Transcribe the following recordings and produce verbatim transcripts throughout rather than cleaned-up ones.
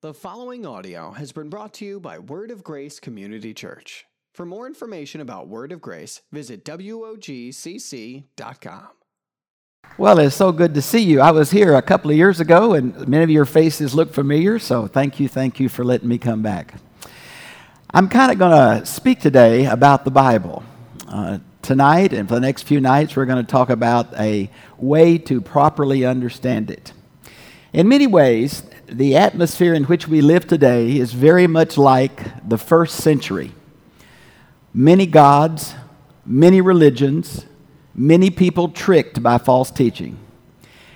The following audio has been brought to you by Word of Grace Community Church. For more information about Word of Grace, visit w o g c c dot com. Well, it's so good to see you. I was here a couple of years ago, and many of your faces look familiar, so thank you, thank you for letting me come back. I'm kind of going to speak today about the Bible. Uh, tonight and for the next few nights, we're going to talk about a way to properly understand it. In many ways, the atmosphere in which we live today is very much like the first century. Many gods, many religions, many people tricked by false teaching.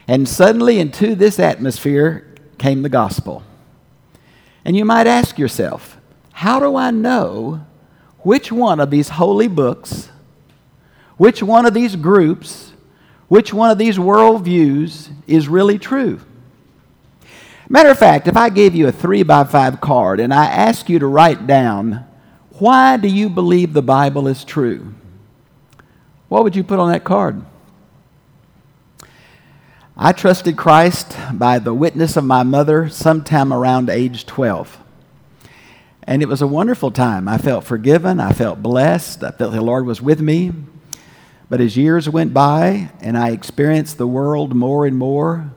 And suddenly into this atmosphere came the gospel. And you might ask yourself, how do I know which one of these holy books, which one of these groups, which one of these worldviews is really true? Matter of fact, if I gave you a three by five card and I asked you to write down, why do you believe the Bible is true? What would you put on that card? I trusted Christ by the witness of my mother sometime around age twelve. And it was a wonderful time. I felt forgiven. I felt blessed. I felt the Lord was with me. But as years went by and I experienced the world more and more,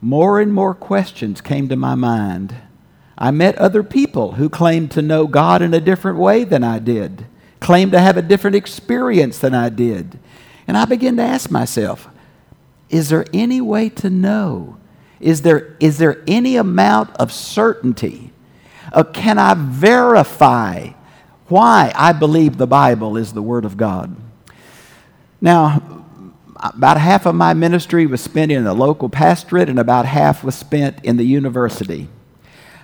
More and more questions came to my mind. I met other people who claimed to know God in a different way than I did, claimed to have a different experience than I did. And I began to ask myself, is there any way to know? Is there, is there any amount of certainty? Uh, can I verify why I believe the Bible is the Word of God? Now, about half of my ministry was spent in the local pastorate and about half was spent in the university.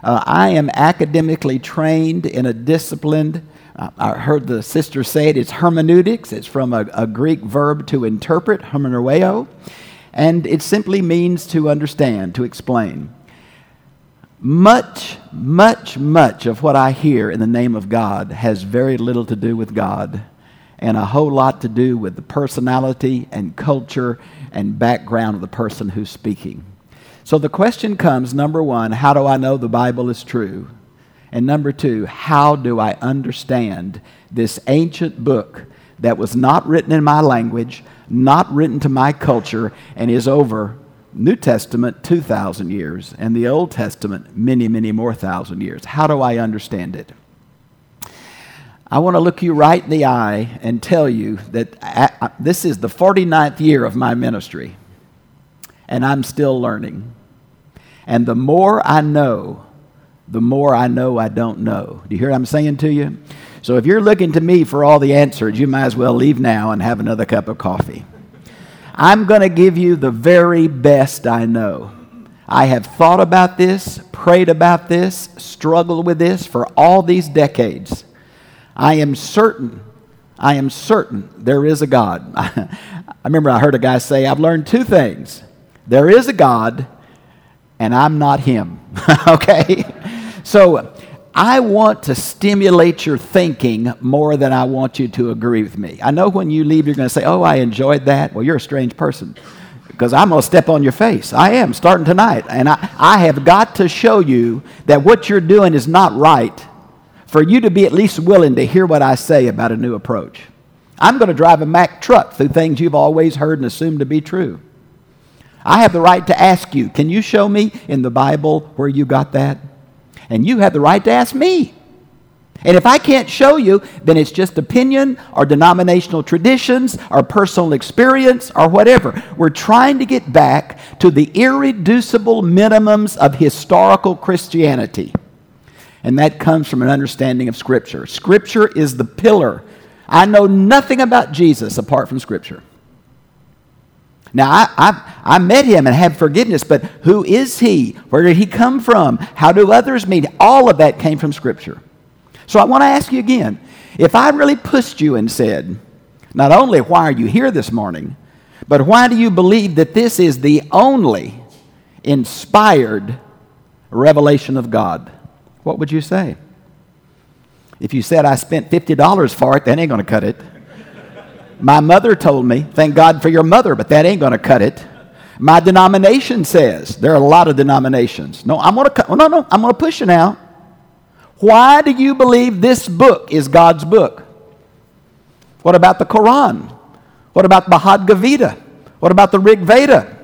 Uh, I am academically trained in a discipline. Uh, I heard the sister say it, it's hermeneutics. It's from a, a Greek verb to interpret, hermeneuo, and it simply means to understand, to explain. Much, much, much of what I hear in the name of God has very little to do with God, and a whole lot to do with the personality and culture and background of the person who's speaking. So the question comes, number one, how do I know the Bible is true? And number two, how do I understand this ancient book that was not written in my language, not written to my culture, and is over New Testament two thousand years, and the Old Testament many, many more thousand years? How do I understand it? I want to look you right in the eye and tell you that I, I, this is the forty-ninth year of my ministry, and I'm still learning. And the more I know, the more I know I don't know. Do you hear what I'm saying to you? So if you're looking to me for all the answers, you might as well leave now and have another cup of coffee. I'm going to give you the very best I know. I have thought about this, prayed about this, struggled with this for all these decades. I am certain, I am certain there is a God. I remember I heard a guy say, I've learned two things. There is a God, and I'm not him, okay? So I want to stimulate your thinking more than I want you to agree with me. I know when you leave, you're going to say, oh, I enjoyed that. Well, you're a strange person, because I'm going to step on your face. I am, starting tonight. And I, I have got to show you that what you're doing is not right, for you to be at least willing to hear what I say about a new approach. I'm going to drive a Mack truck through things you've always heard and assumed to be true. I have the right to ask you, can you show me in the Bible where you got that? And you have the right to ask me. And if I can't show you, then it's just opinion or denominational traditions or personal experience or whatever. We're trying to get back to the irreducible minimums of historical Christianity. And that comes from an understanding of Scripture. Scripture is the pillar. I know nothing about Jesus apart from Scripture. Now, I, I I met him and had forgiveness, but who is he? Where did he come from? How do others meet? All of that came from Scripture. So I want to ask you again, if I really pushed you and said, not only why are you here this morning, but why do you believe that this is the only inspired revelation of God? What would you say? If you said, I spent fifty dollars for it, that ain't going to cut it. My mother told me, thank God for your mother, but that ain't going to cut it. My denomination says. There are a lot of denominations. No, I'm going to no, no, I'm going to push you now. Why do you believe this book is God's book? What about the Quran? What about Bhagavad Gita? What about the Rig Veda?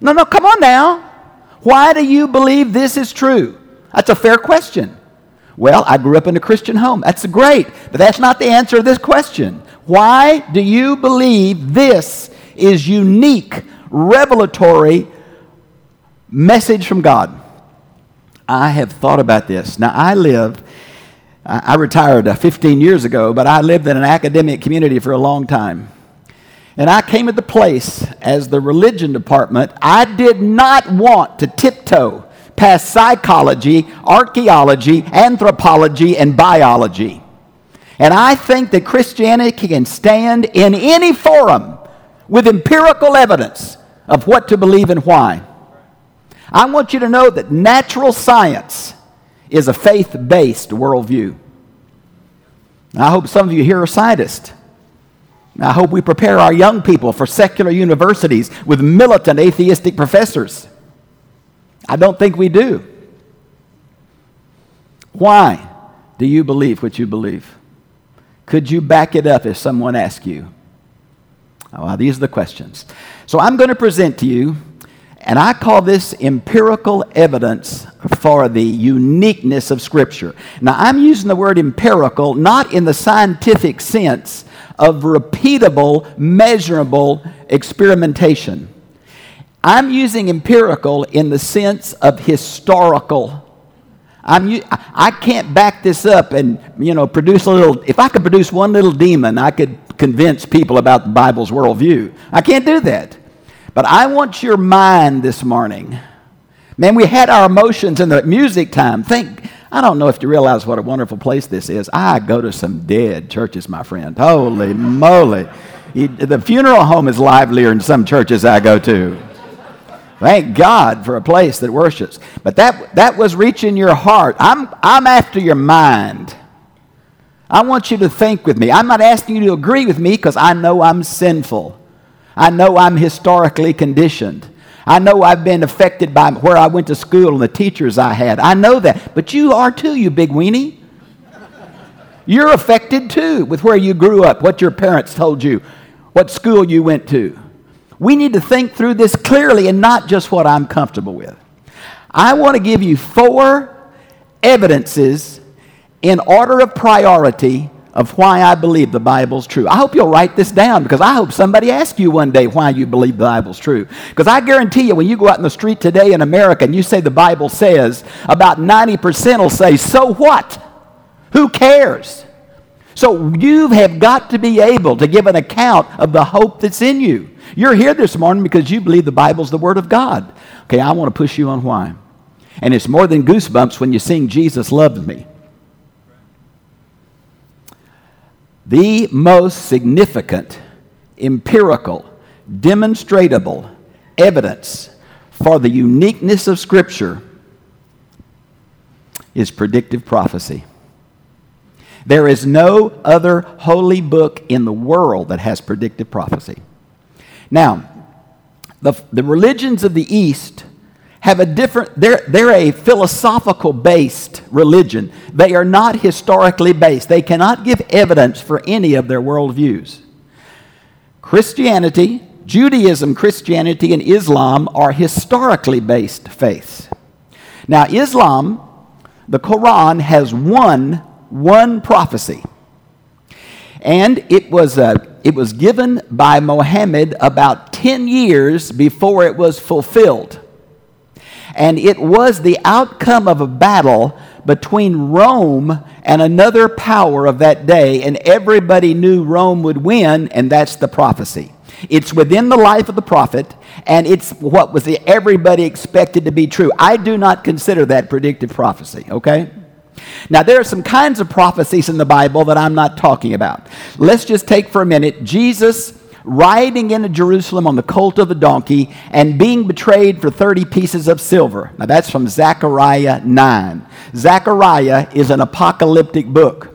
No, no, come on now. Why do you believe this is true? That's a fair question. Well, I grew up in a Christian home. That's great, but that's not the answer to this question. Why do you believe this is unique, revelatory message from God? I have thought about this. Now, I live, I retired fifteen years ago, but I lived in an academic community for a long time. And I came at the place as the religion department. I did not want to tiptoe past psychology, archaeology, anthropology, and biology. And I think that Christianity can stand in any forum with empirical evidence of what to believe and why. I want you to know that natural science is a faith-based worldview. I hope some of you here are scientists. I hope we prepare our young people for secular universities with militant atheistic professors. I don't think we do. Why do you believe what you believe? Could you back it up if someone asked you? Oh, these are the questions. So I'm going to present to you, and I call this empirical evidence for the uniqueness of Scripture. Now, I'm using the word empirical not in the scientific sense of repeatable, measurable experimentation. I'm using empirical in the sense of historical. I'm, I can't back this up and, you know, produce a little, if I could produce one little demon, I could convince people about the Bible's worldview. I can't do that. But I want your mind this morning. Man, we had our emotions in the music time. Think, I don't know if you realize what a wonderful place this is. I go to some dead churches, my friend. Holy moly. The funeral home is livelier in some churches I go to. Thank God for a place that worships. But that that was reaching your heart. I'm I'm after your mind. I want you to think with me. I'm not asking you to agree with me because I know I'm sinful. I know I'm historically conditioned. I know I've been affected by where I went to school and the teachers I had. I know that. But you are too, you big weenie. You're affected too with where you grew up, what your parents told you, what school you went to. We need to think through this clearly and not just what I'm comfortable with. I want to give you four evidences in order of priority of why I believe the Bible's true. I hope you'll write this down because I hope somebody asks you one day why you believe the Bible's true. Because I guarantee you when you go out in the street today in America and you say the Bible says, about ninety percent will say, so what? Who cares? So you have got to be able to give an account of the hope that's in you. You're here this morning because you believe the Bible's the Word of God. Okay, I want to push you on why. And it's more than goosebumps when you sing Jesus Loves Me. The most significant, empirical, demonstrable evidence for the uniqueness of Scripture is predictive prophecy. There is no other holy book in the world that has predictive prophecy. Now, the, the religions of the East have a different, they're, they're a philosophical-based religion. They are not historically based. They cannot give evidence for any of their worldviews. Christianity, Judaism, Christianity, and Islam are historically based faiths. Now, Islam, the Quran, has one One prophecy, and it was uh, it was given by Muhammad about ten years before it was fulfilled, and it was the outcome of a battle between Rome and another power of that day, and everybody knew Rome would win, and that's the prophecy. It's within the life of the prophet, and it's what was the, everybody expected to be true. I do not consider that predictive prophecy, okay? Now, there are some kinds of prophecies in the Bible that I'm not talking about. Let's just take for a minute Jesus riding into Jerusalem on the colt of a donkey and being betrayed for thirty pieces of silver. Now, that's from Zechariah nine. Zechariah is an apocalyptic book.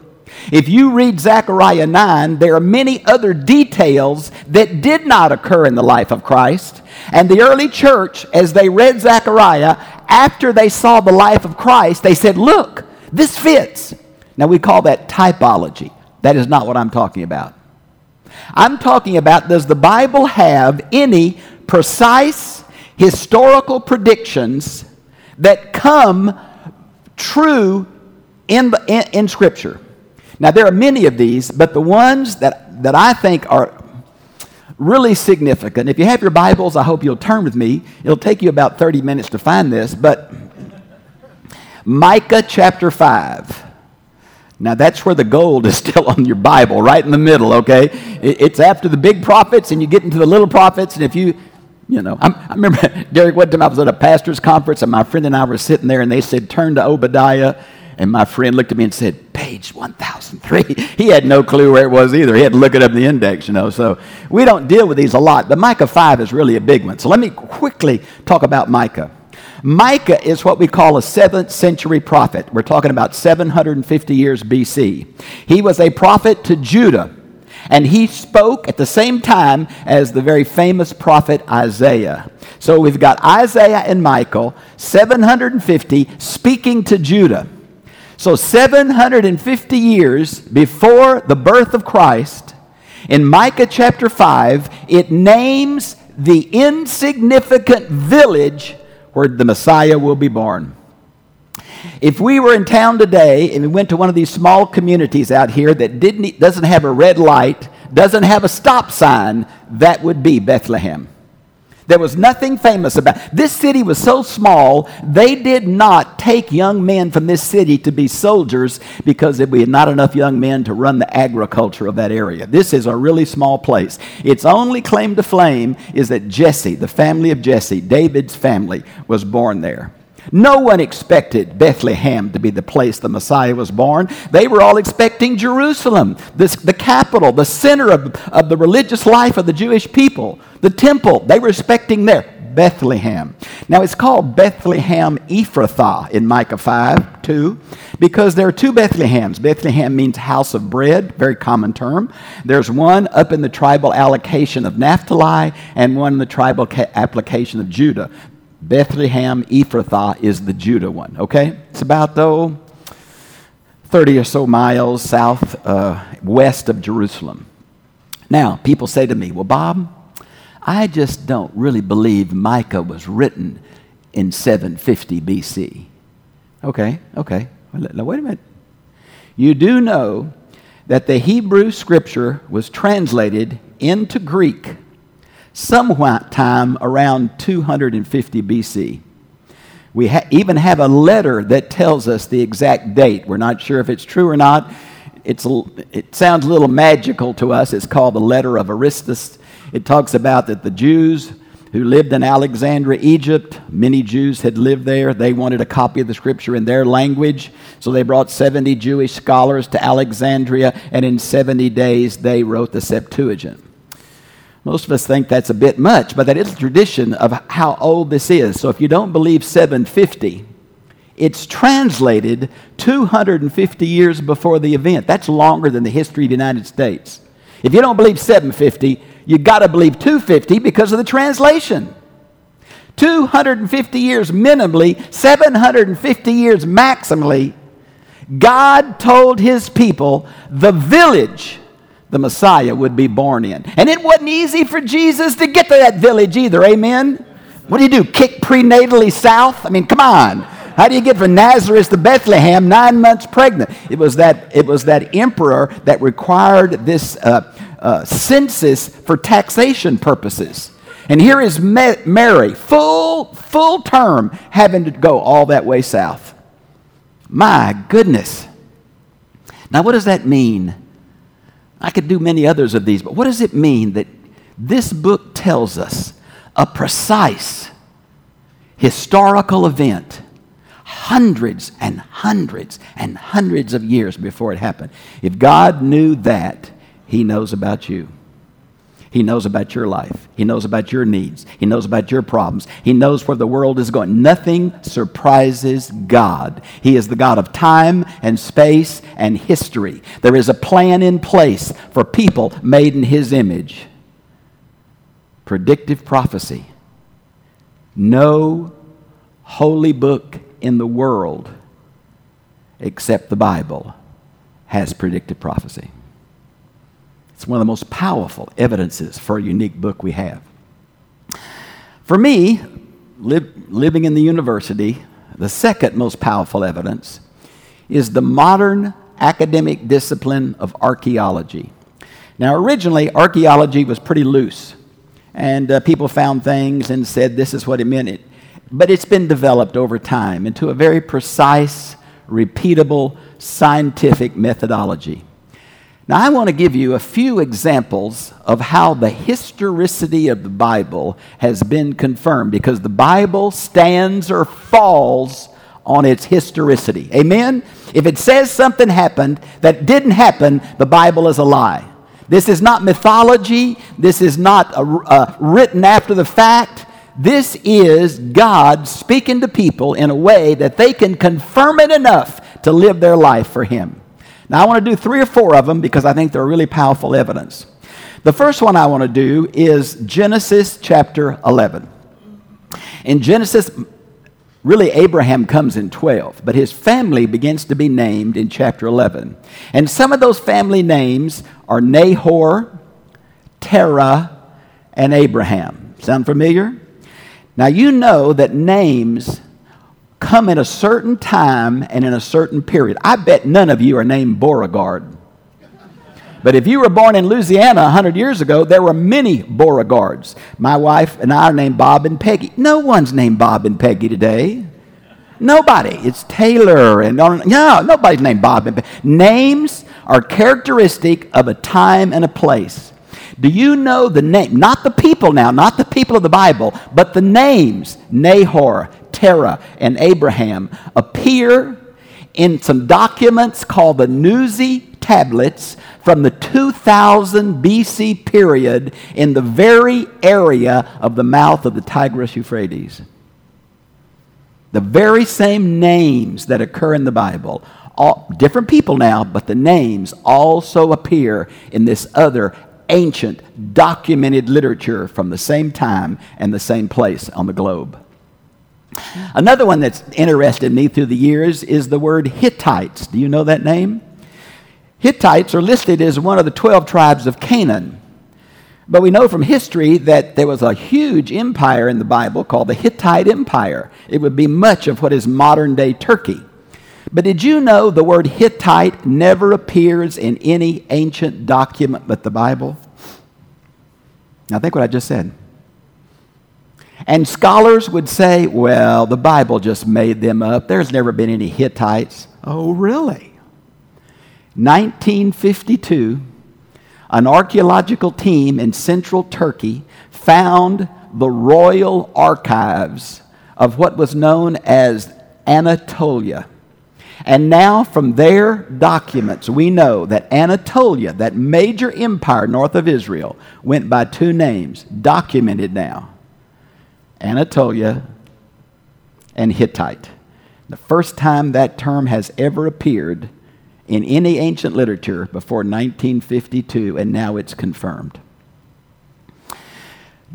If you read Zechariah nine, there are many other details that did not occur in the life of Christ And the early church, as they read Zechariah, after they saw the life of Christ, they said, look, this fits. Now, we call that typology. That is not what I'm talking about. I'm talking about, does the Bible have any precise historical predictions that come true in, the, in, in Scripture? Now, there are many of these, but the ones that, that I think are really significant. If you have your Bibles, I hope you'll turn with me. It'll take you about thirty minutes to find this, but Micah chapter five. Now, that's where the gold is still on your Bible, right in the middle, okay? It's after the big prophets, and you get into the little prophets, and if you, you know, I'm, I remember, Derek, one time I was at a pastor's conference, and my friend and I were sitting there, and they said, turn to Obadiah, and my friend looked at me and said, page one thousand three. He had no clue where it was either. He had to look it up in the index, you know, so we don't deal with these a lot, but Micah five is really a big one. So let me quickly talk about Micah. Micah is what we call a seventh century prophet. We're talking about seven hundred fifty years B C. He was a prophet to Judah, and he spoke at the same time as the very famous prophet Isaiah. So we've got Isaiah and Micah, seven hundred fifty, speaking to Judah. So seven hundred fifty years before the birth of Christ, in Micah chapter five, it names the insignificant village where the Messiah will be born. If we were in town today and we went to one of these small communities out here that didn't doesn't have a red light, doesn't have a stop sign, that would be Bethlehem. There was nothing famous about it. This city was so small, they did not take young men from this city to be soldiers because we had not enough young men to run the agriculture of that area. This is a really small place. Its only claim to fame is that Jesse, the family of Jesse, David's family, was born there. No one expected Bethlehem to be the place the Messiah was born. They were all expecting Jerusalem, this, the capital, the center of, of the religious life of the Jewish people, the temple. They were expecting there, Bethlehem. Now, it's called Bethlehem Ephrathah in Micah five two because there are two Bethlehems. Bethlehem means house of bread, very common term. There's one up in the tribal allocation of Naphtali and one in the tribal ca- application of Judah. Bethlehem Ephrathah is the Judah one, okay? It's about, though, thirty or so miles south, uh, west of Jerusalem. Now, people say to me, well, Bob, I just don't really believe Micah was written in seven fifty B C. Okay, okay. Now, wait a minute. You do know that the Hebrew scripture was translated into Greek sometime around two hundred fifty B C. We ha- even have a letter that tells us the exact date. We're not sure if it's true or not. It's a, it sounds a little magical to us. It's called the letter of Aristus. It talks about that the Jews who lived in Alexandria, Egypt, many Jews had lived there. They wanted a copy of the scripture in their language, so they brought seventy Jewish scholars to Alexandria, and in seventy days they wrote the Septuagint. Most of us think that's a bit much, but that is the tradition of how old this is. So if you don't believe seven fifty, it's translated two hundred fifty years before the event. That's longer than the history of the United States. If you don't believe seven fifty, you got to believe two fifty because of the translation. two hundred fifty years minimally, seven hundred fifty years maximally, God told his people the village the Messiah would be born in. And it wasn't easy for Jesus to get to that village either, amen? What do you do, kick prenatally south? I mean, come on. How do you get from Nazareth to Bethlehem nine months pregnant? It was that, it was that emperor that required this uh, uh, census for taxation purposes. And here is Mary, full, full term, having to go all that way south. My goodness. Now, what does that mean? I could do many others of these, but what does it mean that this book tells us a precise historical event hundreds and hundreds and hundreds of years before it happened? If God knew that, he knows about you. He knows about your life. He knows about your needs. He knows about your problems. He knows where the world is going. Nothing surprises God. He is the God of time and space and history. There is a plan in place for people made in his image. Predictive prophecy. no holy book in the world except the Bible has predictive prophecy. It's one of the most powerful evidences for a unique book we have. For me, li- living in the university, the second most powerful evidence is the modern academic discipline of archaeology. Now, originally, archaeology was pretty loose, and uh, people found things and said this is what it meant. It, but it's been developed over time into a very precise, repeatable, scientific methodology. Now, I want to give you a few examples of how the historicity of the Bible has been confirmed, because the Bible stands or falls on its historicity. Amen? If it says something happened that didn't happen, the Bible is a lie. This is not mythology. This is not a, a written after the fact. This is God speaking to people in a way that they can confirm it enough to live their life for Him. Now, I want to do three or four of them because I think they're really powerful evidence. The first one I want to do is Genesis chapter eleven. In Genesis, really Abraham comes in twelve, but his family begins to be named in chapter eleven. And some of those family names are Nahor, Terah, and Abraham. Sound familiar? Now, you know that names come in a certain time and in a certain period. I bet none of you are named Beauregard. But if you were born in Louisiana one hundred years ago, there were many Beauregards. My wife and I are named Bob and Peggy. No one's named Bob and Peggy today. Nobody. It's Taylor. and No, nobody's named Bob and Peggy. Names are characteristic of a time and a place. Do you know the name? Not the people now, not the people of the Bible, but the names Nahor, Terah, and Abraham appear in some documents called the Nuzi tablets from the two thousand B C period in the very area of the mouth of the Tigris Euphrates. The very same names that occur in the Bible. All, different people now, but the names also appear in this other ancient documented literature from the same time and the same place on the globe. Another one that's interested me through the years is the word Hittites. Do you know that name? Hittites are listed as one of the twelve tribes of Canaan. But we know from history that there was a huge empire in the Bible called the Hittite Empire. It would be much of what is modern-day Turkey. But did you know the word Hittite never appears in any ancient document but the Bible? Now, think what I just said. And scholars would say, well, the Bible just made them up. There's never been any Hittites. Oh, really? nineteen fifty-two, an archaeological team in central Turkey found the royal archives of what was known as Anatolia. And now from their documents, we know that Anatolia, that major empire north of Israel, went by two names, documented now. Anatolia and Hittite. The first time that term has ever appeared in any ancient literature before nineteen fifty-two, and now it's confirmed.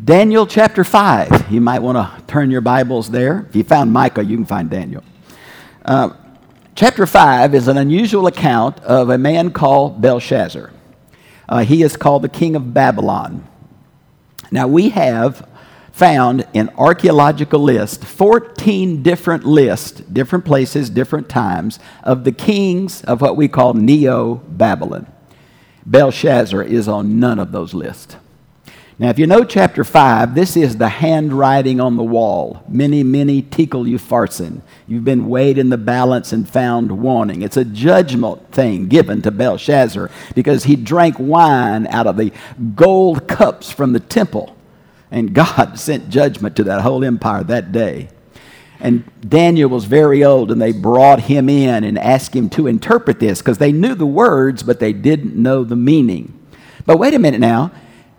Daniel chapter five. You might want to turn your Bibles there. If you found Micah, you can find Daniel. Uh, chapter five is an unusual account of a man called Belshazzar. Uh, he is called the king of Babylon. Now, we have found in archaeological lists, fourteen different lists, different places, different times, of the kings of what we call Neo-Babylon. Belshazzar is on none of those lists. Now, if you know chapter five, this is the handwriting on the wall. Mene mene tekel upharsin. You've been weighed in the balance and found wanting. It's a judgment thing given to Belshazzar because he drank wine out of the gold cups from the temple. And God sent judgment to that whole empire that day. And Daniel was very old, and they brought him in and asked him to interpret this because they knew the words, but they didn't know the meaning. But wait a minute now.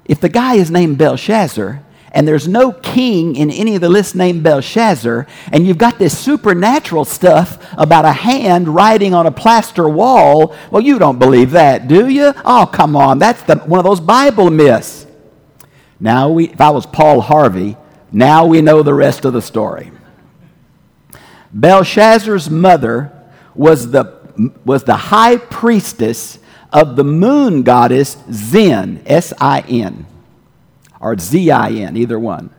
If the guy is named Belshazzar, and there's no king in any of the lists named Belshazzar, and you've got this supernatural stuff about a hand writing on a plaster wall, well, you don't believe that, do you? Oh, come on. That's the, one of those Bible myths. Now, we, if I was Paul Harvey, Now we know the rest of the story. Belshazzar's mother was the was the high priestess of the moon goddess Sin, S I N, or Z I N, either one.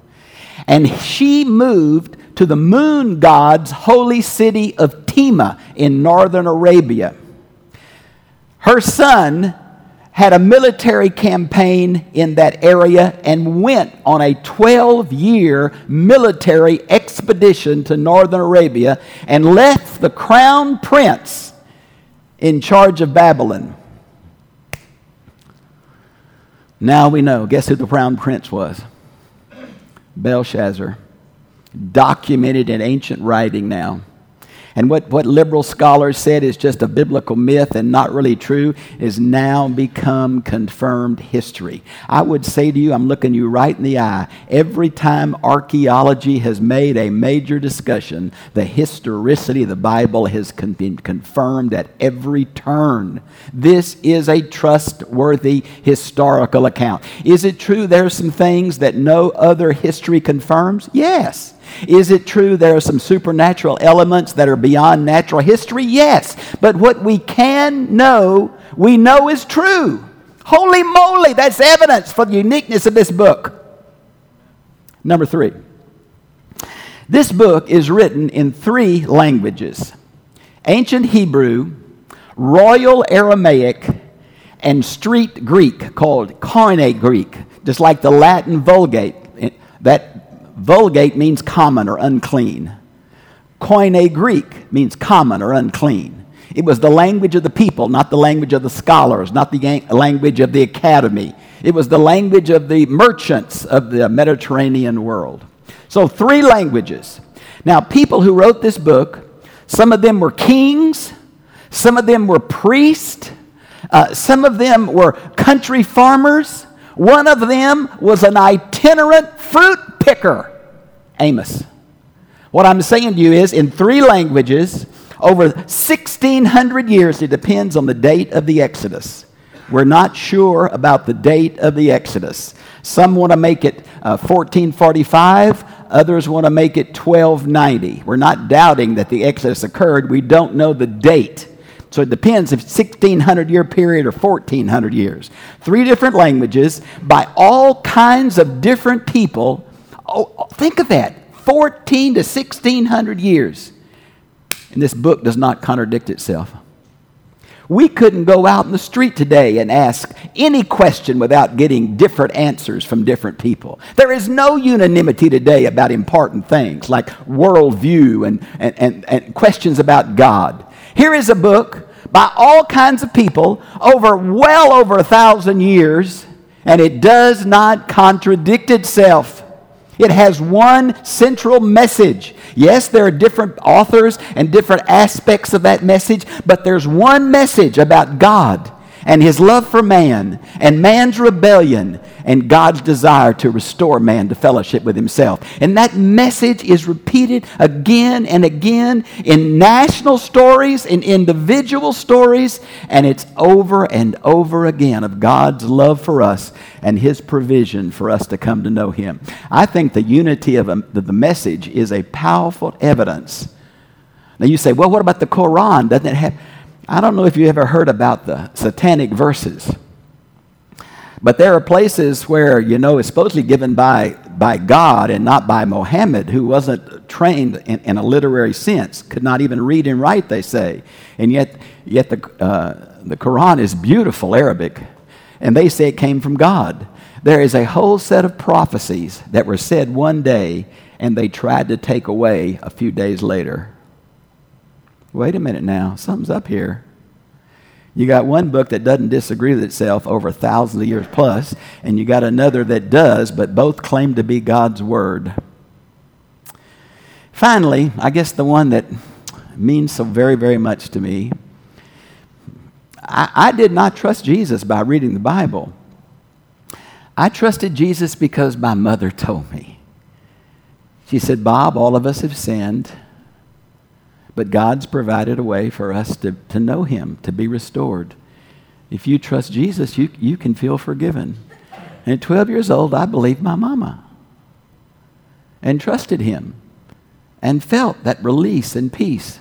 And she moved to the moon god's holy city of Tima in northern Arabia. Her son had a military campaign in that area and went on a twelve-year military expedition to northern Arabia and left the crown prince in charge of Babylon. Now we know. Guess who the crown prince was? Belshazzar. Documented in ancient writing now. And what, what liberal scholars said is just a biblical myth and not really true is now become confirmed history. I would say to you, I'm looking you right in the eye, every time archaeology has made a major discussion, the historicity of the Bible has con- been confirmed at every turn. This is a trustworthy historical account. Is it true there are some things that no other history confirms? Yes. Is it true there are some supernatural elements that are beyond natural history? Yes. But what we can know, we know is true. Holy moly, that's evidence for the uniqueness of this book. Number three, this book is written in three languages: ancient Hebrew, Royal Aramaic, and Street Greek called Koine Greek, just like the Latin Vulgate. That Vulgate means common or unclean. Koine Greek means common or unclean. It was the language of the people, not the language of the scholars, not the language of the academy. It was the language of the merchants of the Mediterranean world. So three languages. Now, people who wrote this book, some of them were kings, some of them were priests, uh, some of them were country farmers. One of them was an itinerant fruit picker, Amos. What I'm saying to you is, in three languages, over sixteen hundred years, it depends on the date of the Exodus. We're not sure about the date of the Exodus. Some want to make it uh, fourteen forty-five, others want to make it twelve ninety. We're not doubting that the Exodus occurred. We don't know the date. So it depends if it's sixteen hundred year period or fourteen hundred years. Three different languages by all kinds of different people. Oh, think of that. fourteen to sixteen hundred years. And this book does not contradict itself. We couldn't go out in the street today and ask any question without getting different answers from different people. There is no unanimity today about important things like worldview and, and, and, and questions about God. Here is a book by all kinds of people over well over a thousand years, and it does not contradict itself. It has one central message. Yes, there are different authors and different aspects of that message, but there's one message about God and his love for man and man's rebellion and God's desire to restore man to fellowship with himself. And that message is repeated again and again in national stories, in individual stories, and it's over and over again of God's love for us and his provision for us to come to know him. I think the unity of the message is a powerful evidence. Now you say, well, what about the Quran? Doesn't it have... I don't know if you ever heard about the satanic verses, but there are places where, you know, it's supposedly given by, by God and not by Mohammed, who wasn't trained in, in a literary sense, could not even read and write, they say. And yet yet the, uh, the Quran is beautiful Arabic, and they say it came from God. There is a whole set of prophecies that were said one day, and they tried to take away a few days later. Wait a minute now, something's up here. You got one book that doesn't disagree with itself over thousands of years plus, and you got another that does, but both claim to be God's word. Finally, I guess the one that means so very, very much to me, I, I did not trust Jesus by reading the Bible. I trusted Jesus because my mother told me. She said, Bob, all of us have sinned, but God's provided a way for us to, to know him, to be restored. If you trust Jesus, you, you can feel forgiven. And at twelve years old, I believed my mama. and trusted him and felt that release and peace.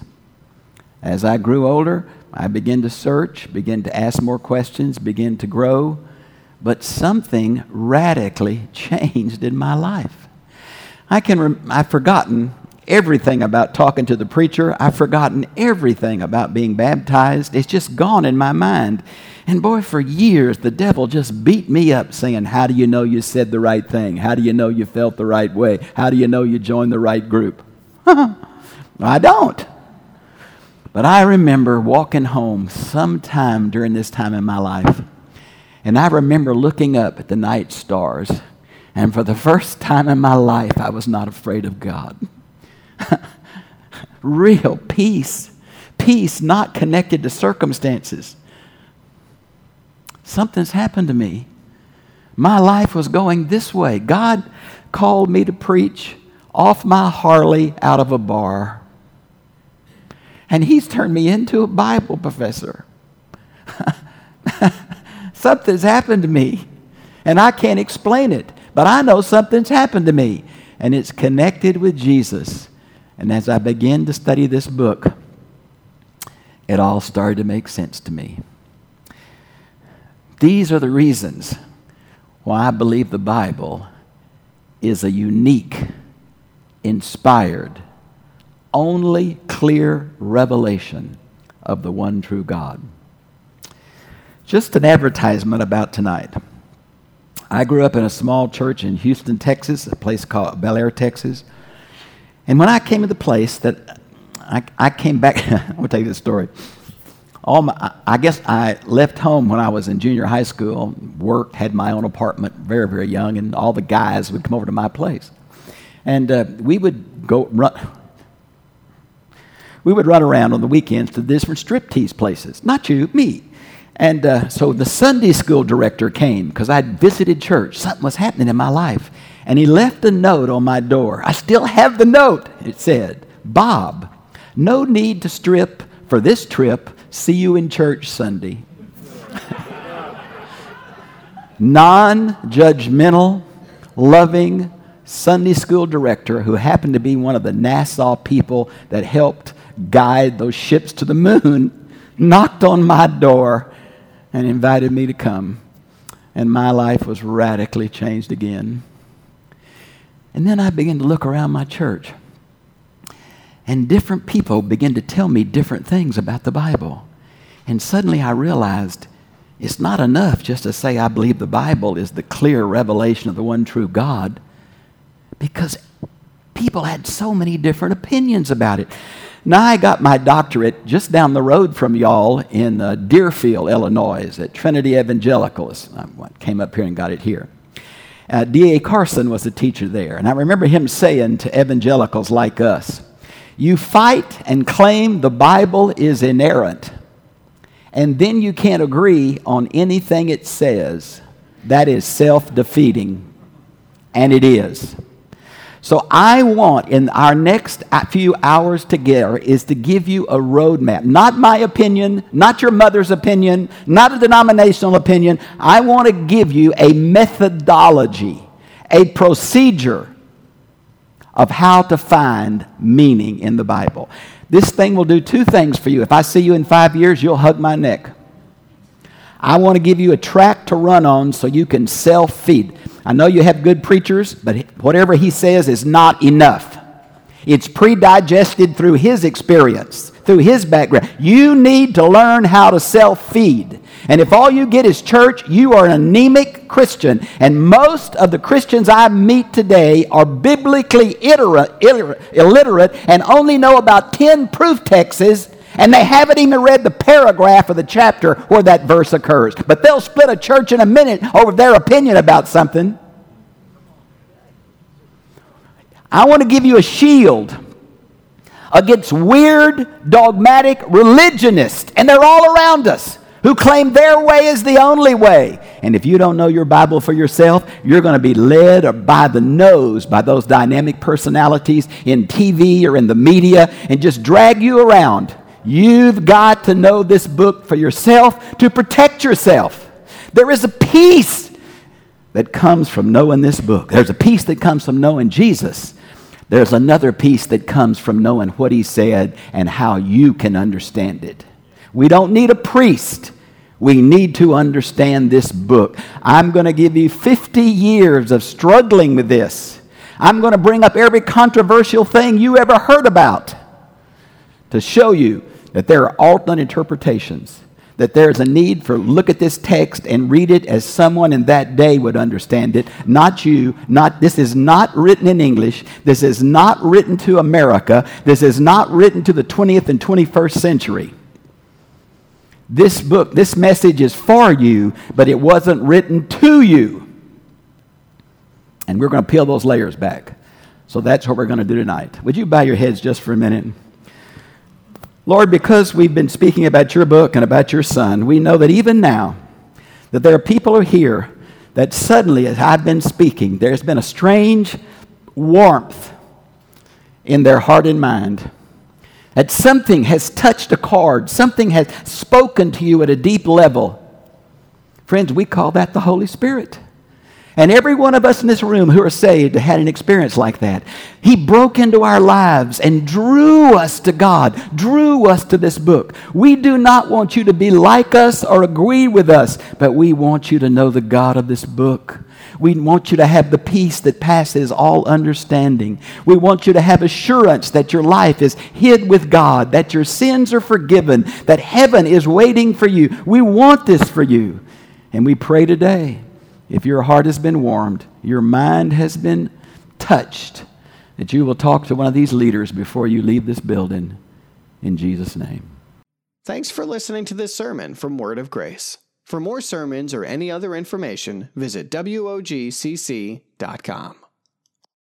As I grew older, I began to search, began to ask more questions, began to grow, but something radically changed in my life. I can rem- I've forgotten everything about talking to the preacher. I've forgotten everything about being baptized. It's just gone in my mind. And boy, for years, the devil just beat me up saying, how do you know you said the right thing? How do you know you felt the right way? How do you know you joined the right group? I don't. But I remember walking home sometime during this time in my life, and I remember looking up at the night stars, and for the first time in my life, I was not afraid of God. Real peace. Peace not connected to circumstances. Something's happened to me. My life was going this way. God called me to preach off my Harley out of a bar. And he's turned me into a Bible professor. Something's happened to me, and I can't explain it, but I know something's happened to me, and it's connected with Jesus. And as I began to study this book, it all started to make sense to me. These are the reasons why I believe the Bible is a unique, inspired, only clear revelation of the one true God. Just an advertisement about tonight. I grew up in a small church in Houston, Texas, a place called Bel Air, Texas. And when I came to the place that I, I came back, I'm going to tell you this story. All my, I guess I left home when I was in junior high school, worked, had my own apartment, very, very young, and all the guys would come over to my place. And uh, we would go run... We would run around on the weekends to different striptease places. Not you, me. And uh, so the Sunday school director came because I'd visited church. Something was happening in my life. And he left a note on my door. I still have the note. It said, Bob, no need to strip for this trip. See you in church Sunday. Non-judgmental, loving Sunday school director who happened to be one of the Nassau people that helped guide those ships to the moon, knocked on my door and invited me to come. And my life was radically changed again. And then I began to look around my church. And different people began to tell me different things about the Bible. And suddenly I realized it's not enough just to say I believe the Bible is the clear revelation of the one true God, because people had so many different opinions about it. Now, I got my doctorate just down the road from y'all in uh, Deerfield, Illinois, at Trinity Evangelicals. I came up here and got it here. Uh, D A Carson was the teacher there, and I remember him saying to evangelicals like us, you fight and claim the Bible is inerrant, and then you can't agree on anything it says. That is self-defeating, and it is. So I want in our next few hours together is to give you a roadmap. Not my opinion, not your mother's opinion, not a denominational opinion. I want to give you a methodology, a procedure of how to find meaning in the Bible. This thing will do two things for you. If I see you in five years, you'll hug my neck. I want to give you a track to run on so you can self-feed. I know you have good preachers, but whatever he says is not enough. It's pre-digested through his experience, through his background. You need to learn how to self-feed. And if all you get is church, you are an anemic Christian. And most of the Christians I meet today are biblically illiterate and only know about ten proof texts, and they haven't even read the paragraph or the chapter where that verse occurs. But they'll split a church in a minute over their opinion about something. I want to give you a shield against weird, dogmatic religionists, and they're all around us, who claim their way is the only way. And if you don't know your Bible for yourself, you're going to be led or by the nose by those dynamic personalities in T V or in the media and just drag you around. You've got to know this book for yourself to protect yourself. There is a peace that comes from knowing this book. There's a peace that comes from knowing Jesus. There's another piece that comes from knowing what he said and how you can understand it. We don't need a priest. We need to understand this book. I'm going to give you fifty years of struggling with this. I'm going to bring up every controversial thing you ever heard about to show you that there are alternate interpretations, that there's a need for look at this text and read it as someone in that day would understand it, not you, not this is not written in English, this is not written to America, this is not written to the twentieth and twenty-first century. This book, this message is for you, but it wasn't written to you. And we're going to peel those layers back. So that's what we're going to do tonight. Would you bow your heads just for a minute? Lord, because we've been speaking about your book and about your son, we know that even now, that there are people here that suddenly, as I've been speaking, there's been a strange warmth in their heart and mind. That something has touched a chord. Something has spoken to you at a deep level. Friends, we call that the Holy Spirit. And every one of us in this room who are saved had an experience like that. He broke into our lives and drew us to God, drew us to this book. We do not want you to be like us or agree with us, but we want you to know the God of this book. We want you to have the peace that passes all understanding. We want you to have assurance that your life is hid with God, that your sins are forgiven, that heaven is waiting for you. We want this for you. And we pray today, if your heart has been warmed, your mind has been touched, that you will talk to one of these leaders before you leave this building. In Jesus' name. Thanks for listening to this sermon from Word of Grace. For more sermons or any other information, visit w o g c c dot com.